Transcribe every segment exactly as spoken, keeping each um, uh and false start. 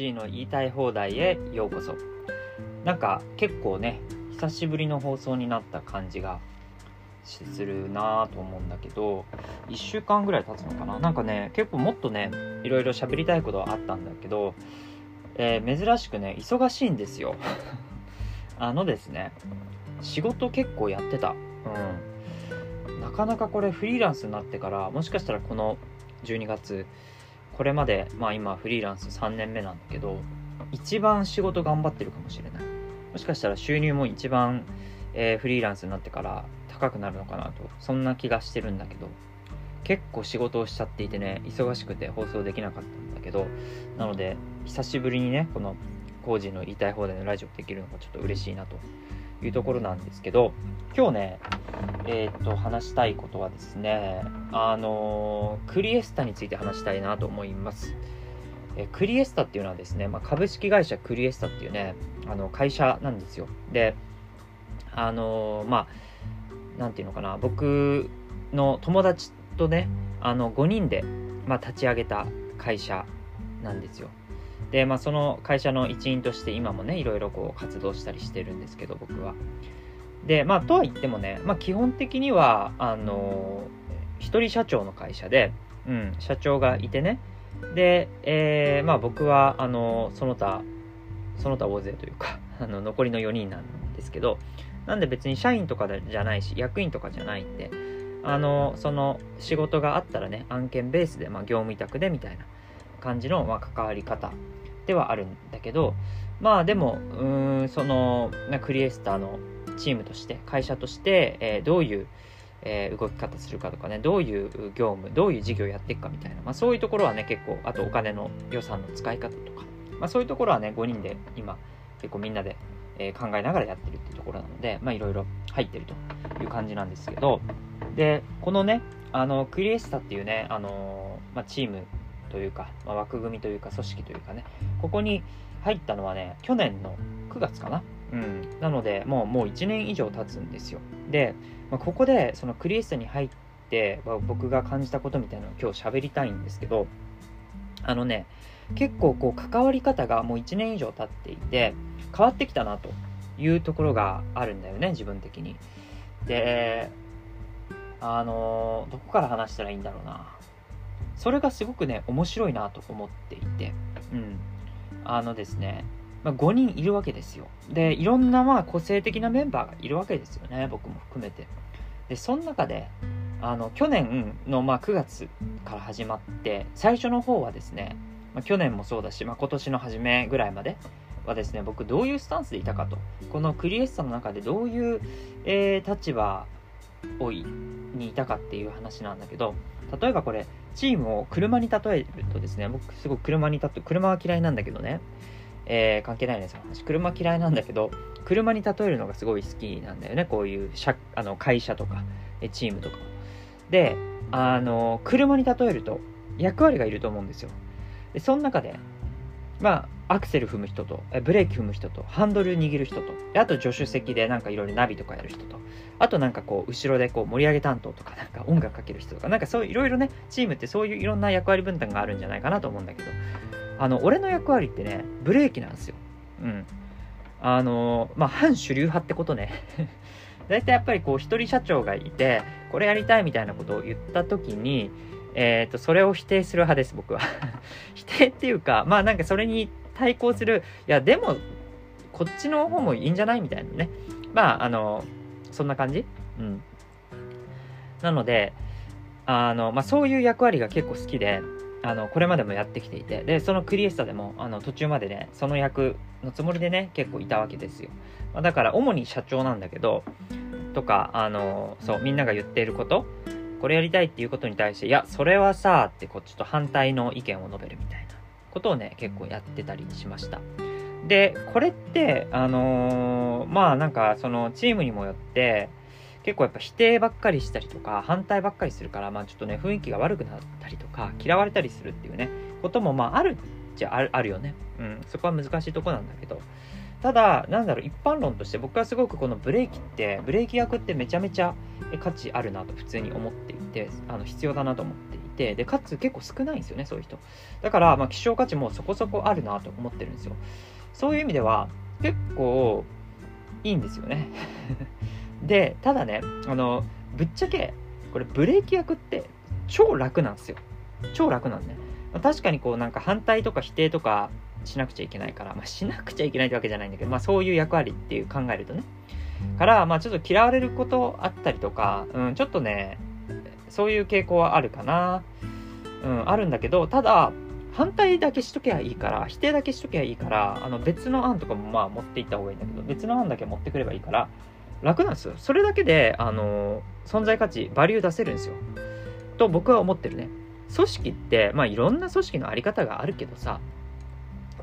ジーの言いたい放題へようこそ。なんか結構ね、久しぶりの放送になった感じがするなぁと思うんだけど、いっしゅうかんぐらい経つのかな。なんかね、結構もっとね、いろいろ喋りたいことはあったんだけど、えー、珍しくね、忙しいんですよ。あのですね、仕事結構やってた。うん。なかなかこれフリーランスになってから、もしかしたらこのじゅうにがつ、これまで、まあ今フリーランスさんねんめなんだけど、一番仕事頑張ってるかもしれない。もしかしたら収入も一番、えー、フリーランスになってから高くなるのかなと、そんな気がしてるんだけど、結構仕事をしちゃっていてね、忙しくて放送できなかったんだけど、なので久しぶりにね、このコージーの言いたい放題のラジオできるのがちょっと嬉しいなというところなんですけど、今日ね、えー、っと話したいことはですね、あのー、クリエスタについて話したいなと思います。えー、クリエスタっていうのはですね、まあ、株式会社クリエスタっていうね、あの会社なんですよ。で、あのー、まあなんていうのかな、僕の友達とね、あのごにんで、まあ、立ち上げた会社なんですよ。で、まあ、その会社の一員として今もね、いろいろこう活動したりしてるんですけど、僕は。で、まあとは言ってもね、まあ、基本的にはあのー、一人社長の会社で、うん、社長がいてね、で、えー、まあ僕はあのー、その他その他大勢というか、あの残りのよにんなんですけど、なんで別に社員とかじゃないし、役員とかじゃないんで、あのその仕事があったらね、案件ベースで、まあ、業務委託でみたいな感じの、まあ、関わり方ではあるんだけど、まあでもうーんそのクリエイターのチームとして、会社として、えー、どういう、えー、動き方するかとかね、どういう業務、どういう事業やっていくかみたいな、まあ、そういうところはね結構、あとお金の予算の使い方とか、まあ、そういうところはねごにんで今結構みんなでえー、考えながらやってるっていうところなので、まあいろいろ入ってるという感じなんですけど、でこのね、あのクリエスタっていうね、あのーまあ、チームというか、まあ、枠組みというか組織というかね、ここに入ったのはね去年のくがつかな、うん、なのでもうもういちねん以上経つんですよ。で、まあ、ここでそのクリエスタに入って、まあ、僕が感じたことみたいなのを今日喋りたいんですけど、あのね結構こう関わり方がもういちねん以上経っていて変わってきたなというところがあるんだよね、自分的に。で、あのどこから話したらいいんだろうな、それがすごくね面白いなと思っていて、うん、あのですね、まあ、ごにんいるわけですよ。でいろんなまあ個性的なメンバーがいるわけですよね、僕も含めて。でその中であの去年のまあくがつから始まって、最初の方はですね、まあ、去年もそうだし、まあ、今年の初めぐらいまではですね、僕どういうスタンスでいたかと、このクリエスタの中でどういう、えー、立場をいにいたかっていう話なんだけど、例えばこれチームを車に例えるとですね、僕すごく車に例え車は嫌いなんだけどね、えー、関係ないねその話、車嫌いなんだけど車に例えるのがすごい好きなんだよね、こういう社あの会社とかチームとかで、あの車に例えると役割がいると思うんですよ。でその中で、まあ、アクセル踏む人とブレーキ踏む人とハンドル握る人と、あと助手席でなんかいろいろナビとかやる人と、あとなんかこう後ろでこう盛り上げ担当とか、なんか音楽かける人とか、なんかそういろいろね、チームってそういういろんな役割分担があるんじゃないかなと思うんだけど、あの俺の役割ってねブレーキなんですよ。うん。あのまあ反主流派ってことね。大体やっぱりこう一人社長がいてこれやりたいみたいなことを言った時に、えーと、それを否定する派です、僕は。否定っていうか、まあなんかそれに対抗する、いやでもこっちの方もいいんじゃないみたいなね、まああのそんな感じ、うん、なのであの、まあ、そういう役割が結構好きで、あのこれまでもやってきていて、でそのクリエスタでもあの途中までねその役のつもりでね結構いたわけですよ。まあ、だから主に社長なんだけどとか、あのそうみんなが言っていること、これやりたいっていうことに対して、いやそれはさってこうちょっと反対の意見を述べるみたいなことをね結構やってたりしました。でこれってあのー、まあなんかそのチームにもよって結構やっぱ否定ばっかりしたりとか反対ばっかりするから、まあちょっとね雰囲気が悪くなったりとか嫌われたりするっていうねこともまああるっちゃある、あるよね。うん、そこは難しいとこなんだけど、ただなんだろう、一般論として僕はすごくこのブレーキってブレーキ役ってめちゃめちゃ価値あるなと普通に思っていて、あの必要だなと思っていて、でかつ結構少ないんですよね、そういう人。だからまあ希少価値もそこそこあるなと思ってるんですよ。そういう意味では結構いいんですよね。でただね、あのぶっちゃけこれブレーキ役って超楽なんですよ。超楽なんね。まあ、確かにこうなんか反対とか否定とかしなくちゃいけないから、まあ、しなくちゃいけないってわけじゃないんだけど、まあ、そういう役割っていう考えるとね、からまあちょっと嫌われることあったりとか、うん、ちょっとねそういう傾向はあるかな、うん、あるんだけど、ただ反対だけしとけばいいから、否定だけしとけばいいから、あの別の案とかもまあ持っていった方がいいんだけど、別の案だけ持ってくればいいから楽なんですよ。それだけであの存在価値バリュー出せるんですよと僕は思ってるね。組織ってまあいろんな組織のあり方があるけどさ、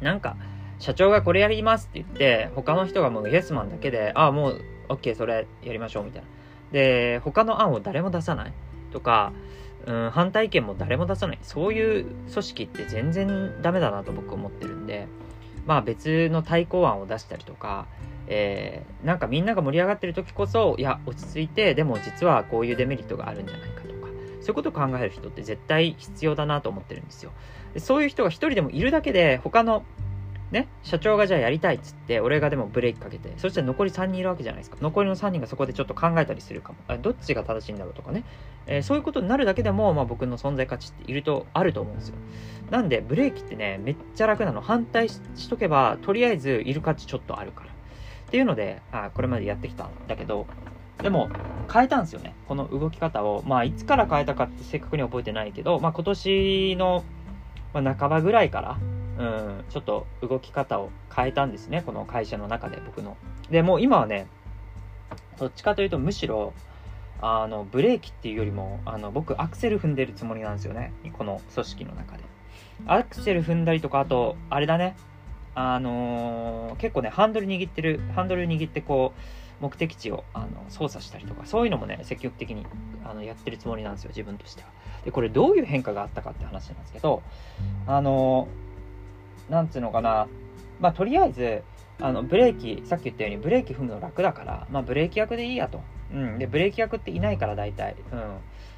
なんか社長がこれやりますって言って他の人がもうイエスマンだけで、ああもう OK それやりましょうみたいな、で他の案を誰も出さないとか、うん、反対意見も誰も出さない、そういう組織って全然ダメだなと僕思ってるんで、まあ別の対抗案を出したりとか、えー、なんかみんなが盛り上がってる時こそ、いや落ち着いて、でも実はこういうデメリットがあるんじゃないかとか、そういうことを考える人って絶対必要だなと思ってるんですよ。でそういう人が一人でもいるだけで、他のね、社長がじゃあやりたいっつって俺がでもブレーキかけて、そしたら残りさんにんいるわけじゃないですか。残りのさんにんがそこでちょっと考えたりするかも、あどっちが正しいんだろうとかね、えー、そういうことになるだけでも、まあ、僕の存在価値っているとあると思うんですよ。なんでブレーキってねめっちゃ楽なの。反対 し, しとけばとりあえずいる価値ちょっとあるからっていうので、あこれまでやってきたんだけど、でも変えたんですよね、この動き方を。まあいつから変えたかって正確に覚えてないけど、まあ、今年の半ばぐらいからうん、ちょっと動き方を変えたんですね、この会社の中で僕の。でもう今はねどっちかというとむしろあのブレーキっていうよりもあの僕アクセル踏んでるつもりなんですよね、この組織の中で。アクセル踏んだりとか、あとあれだね、あのー、結構ねハンドル握ってるハンドル握ってこう目的地をあの操作したりとか、そういうのもね積極的にあのやってるつもりなんですよ、自分としては。でこれどういう変化があったかって話なんですけど、あのーなんつうのかな、まあとりあえずあのブレーキ、さっき言ったようにブレーキ踏むの楽だから、まあ、ブレーキ役でいいやと、うん、でブレーキ役っていないから大体、うん、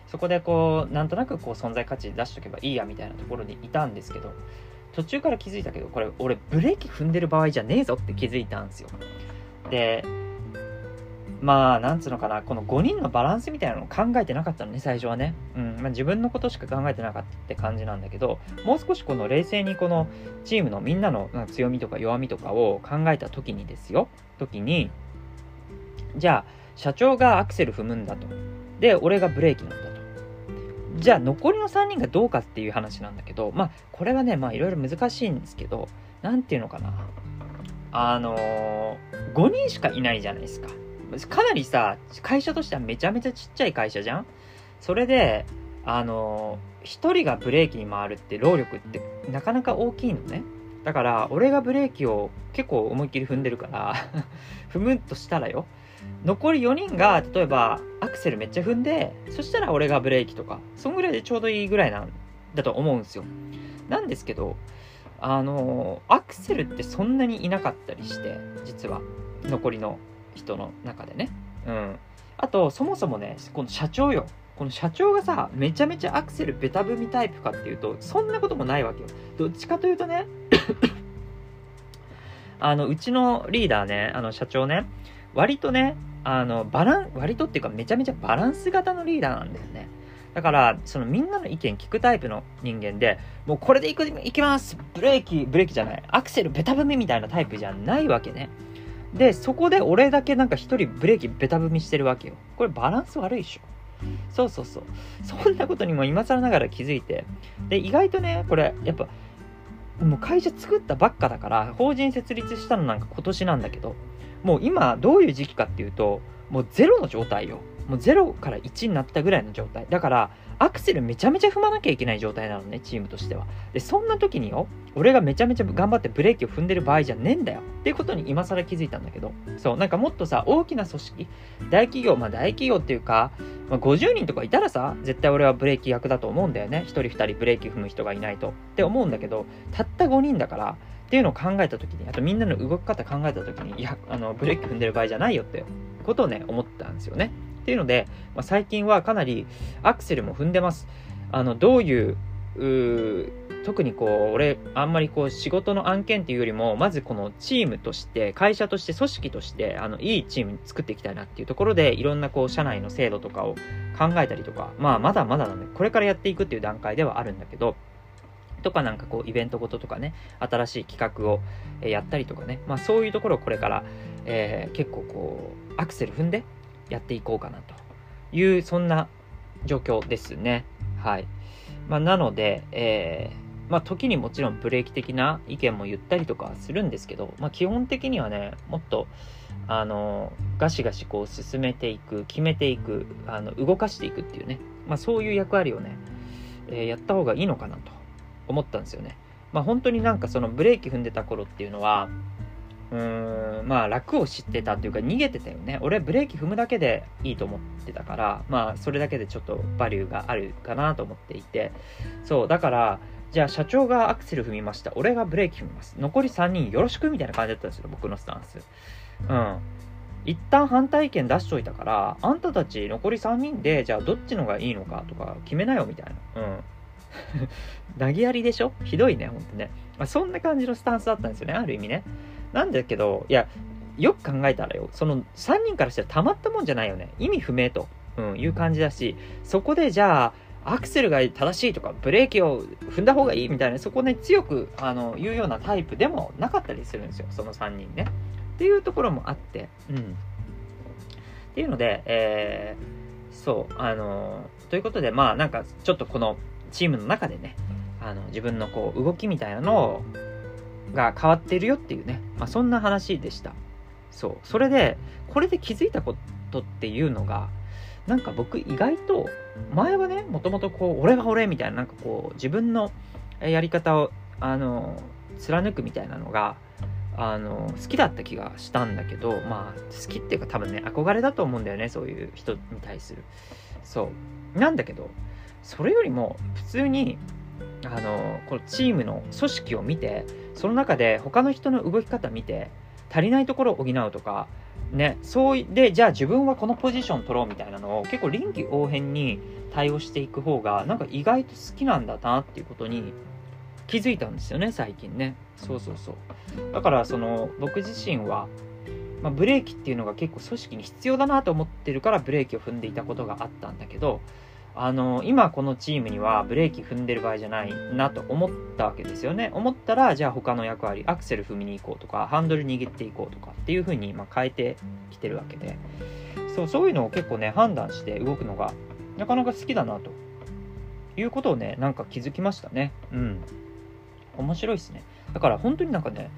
そこでこうなんとなくこう存在価値出しとけばいいやみたいなところにいたんですけど、途中から気づいたけどこれ俺ブレーキ踏んでる場合じゃねえぞって気づいたんですよ。でまあなんつうのかな、このごにんのバランスみたいなのを考えてなかったのね最初はね、うんまあ、自分のことしか考えてなかったって感じなんだけど、もう少しこの冷静にこのチームのみんなの強みとか弱みとかを考えた時にですよ時にじゃあ社長がアクセル踏むんだと、で俺がブレーキなんだと、じゃあ残りのさんにんがどうかっていう話なんだけど、まあこれはねまあいろいろ難しいんですけど、なんていうのかな、あのー、ごにんしかいないじゃないですか。かなりさ会社としてはめちゃめちゃちっちゃい会社じゃん。それであのひとりがブレーキに回るって労力ってなかなか大きいのね。だから俺がブレーキを結構思いっきり踏んでるから踏むとしたらよ、残りよにんが例えばアクセルめっちゃ踏んで、そしたら俺がブレーキとか、そんぐらいでちょうどいいぐらいなんだと思うんですよ。なんですけどあのアクセルってそんなにいなかったりして、実は残りの人の中でね、うん、あとそもそもねこの社長よ、この社長がさめちゃめちゃアクセルベタ踏みタイプかっていうとそんなこともないわけよ。どっちかというとねあのうちのリーダーね、あの社長ね、割とねあのバラン割とっていうかめちゃめちゃバランス型のリーダーなんだよね。だからそのみんなの意見聞くタイプの人間で、もうこれでいくいきますブレーキブレーキじゃないアクセルベタ踏みみたいなタイプじゃないわけね。でそこで俺だけなんか一人ブレーキベタ踏みしてるわけよ。これバランス悪いでしょ。そうそうそう、そんなことにも今更ながら気づいて、で意外とねこれやっぱもう会社作ったばっかだから、法人設立したのなんか今年なんだけど、もう今どういう時期かっていうともうゼロの状態よ。もうゼロからいちになったぐらいの状態だから、アクセルめちゃめちゃ踏まなきゃいけない状態なのね、チームとしては。でそんな時によ俺がめちゃめちゃ頑張ってブレーキを踏んでる場合じゃねえんだよっていうことに今更気づいたんだけど、そうなんかもっとさ大きな組織、大企業まあ大企業っていうか、まあ、ごじゅうにんとかいたらさ絶対俺はブレーキ役だと思うんだよね。一人二人ブレーキ踏む人がいないとって思うんだけど、たったごにんだからっていうのを考えた時に、あとみんなの動き方考えた時に、いやあのブレーキ踏んでる場合じゃないよってことをね思ったんですよね。っていうので、まあ、最近はかなりアクセルも踏んでます。あのどういうう特にこう俺あんまりこう仕事の案件っていうよりも、まずこのチームとして会社として組織としてあのいいチーム作っていきたいなっていうところで、いろんなこう社内の制度とかを考えたりとか、まあまだまだなんでこれからやっていくっていう段階ではあるんだけど、とかなんかこうイベントごととかね、新しい企画をやったりとかね、まあそういうところをこれから、えー、結構こうアクセル踏んでやっていこうかなというそんな状況ですね。はい。まあ、なので、えー、まあ時にもちろんブレーキ的な意見も言ったりとかするんですけど、まあ基本的にはね、もっとあのガシガシこう進めていく、決めていく、あの動かしていくっていうね、まあそういう役割をね、えー、やった方がいいのかなと思ったんですよね。まあ本当になんかそのブレーキ踏んでた頃っていうのは、うーんまあ楽を知ってたというか逃げてたよね。俺ブレーキ踏むだけでいいと思ってたから、まあそれだけでちょっとバリューがあるかなと思っていて、そうだからじゃあ社長がアクセル踏みました、俺がブレーキ踏みます、残りさんにんよろしくみたいな感じだったんですよ、僕のスタンス。うん一旦反対意見出しといたから、あんたたち残りさんにんでじゃあどっちのがいいのかとか決めなよみたいな、うん投げやりでしょ、ひどいねほんとね、まあ、そんな感じのスタンスだったんですよね、ある意味ね。なんだけど、いやよく考えたらよ、そのさんにんからしたらたまったもんじゃないよね、意味不明と、うん、いう感じだし、そこでじゃあアクセルが正しいとかブレーキを踏んだ方がいいみたいな、そこね強くあの言うようなタイプでもなかったりするんですよ、そのさんにんねっていうところもあって、うん、っていうので、えー、そうあのということで、まあなんかちょっとこのチームの中でね、あの自分のこう動きみたいなのが変わってるよっていうね、まあ、そんな話でした。そうそれでこれで気づいたことっていうのが、なんか僕意外と前はね、もともとこう俺は俺みたいな、なんかこう自分のやり方をあの貫くみたいなのがあの好きだった気がしたんだけど、まあ好きっていうか多分ね憧れだと思うんだよね、そういう人に対する。そうなんだけど、それよりも普通にあのこのチームの組織を見て、その中で他の人の動き方見て足りないところを補うとかね、そうでじゃあ自分はこのポジション取ろうみたいなのを結構臨機応変に対応していく方がなんか意外と好きなんだなっていうことに気づいたんですよね最近ね。そうそうそう、だからその僕自身は、まあ、ブレーキっていうのが結構組織に必要だなと思ってるからブレーキを踏んでいたことがあったんだけど、あの今このチームにはブレーキ踏んでる場合じゃないなと思ったわけですよね。思ったらじゃあ他の役割、アクセル踏みに行こうとかハンドル握っていこうとかっていう風にまあ変えてきてるわけで、そうそういうのを結構ね判断して動くのがなかなか好きだなということをね、なんか気づきましたね。うん面白いですね。だから本当になんかね、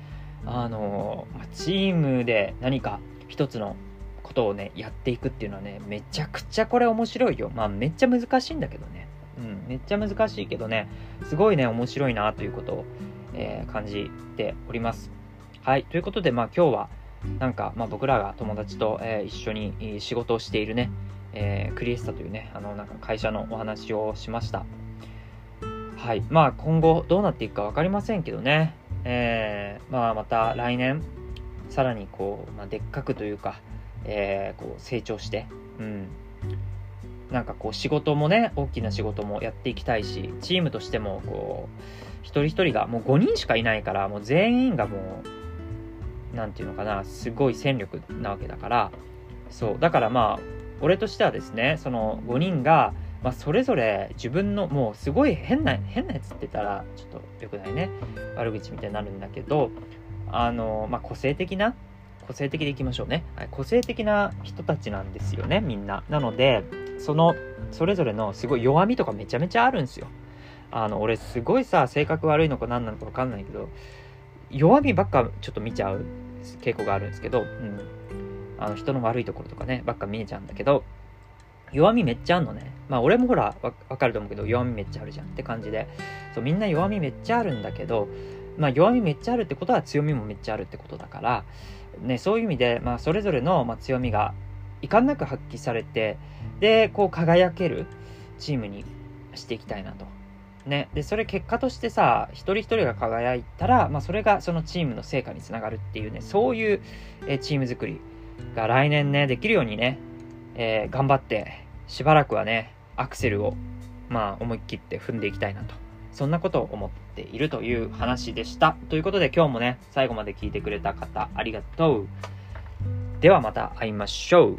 あのチームで何か一つのことをねやっていくっていうのはね、めちゃくちゃこれ面白いよ。まあめっちゃ難しいんだけどね、うんめっちゃ難しいけどね、すごいね面白いなということを、えー、感じております。はい、ということで、まあ今日はなんか、まあ、僕らが友達と、えー、一緒に仕事をしているね、えー、クリエスタというね、あのなんか会社のお話をしました。はい、まあ今後どうなっていくか分かりませんけどね、えー、まあまた来年さらにこう、まあ、でっかくというかえー、こう成長して、うん、なんかこう仕事もね、大きな仕事もやっていきたいし、チームとしてもこう一人一人がもうごにんしかいないから、もう全員がもうなんていうのかな、すごい戦力なわけだから、そうだからまあ俺としてはですね、そのごにんが、まあ、それぞれ自分のもうすごい変な変なやつって言ったらちょっとよくないね、悪口みたいになるんだけど、あの、まあ、個性的な個性的でいきましょうね、はい、個性的な人たちなんですよね、みんな。なのでそのそれぞれのすごい弱みとかめちゃめちゃあるんですよ。あの俺すごいさ、性格悪いのか何なのか分かんないけど、弱みばっかちょっと見ちゃう傾向があるんですけど、うん、あの人の悪いところとかねばっか見えちゃうんだけど、弱みめっちゃあるのね。まあ俺もほらわ分かると思うけど、弱みめっちゃあるじゃんって感じで、そうみんな弱みめっちゃあるんだけど、まあ弱みめっちゃあるってことは強みもめっちゃあるってことだからね、そういう意味で、まあ、それぞれの、まあ、強みが遺憾なく発揮されて、でこう輝けるチームにしていきたいなと、ね、でそれ結果としてさ、一人一人が輝いたら、まあ、それがそのチームの成果につながるっていうね、そういうえチーム作りが来年ねできるようにね、えー、頑張ってしばらくはねアクセルをまあ思い切って踏んでいきたいなと、そんなことを思っているという話でした。ということで今日もね、最後まで聞いてくれた方ありがとう。ではまた会いましょう。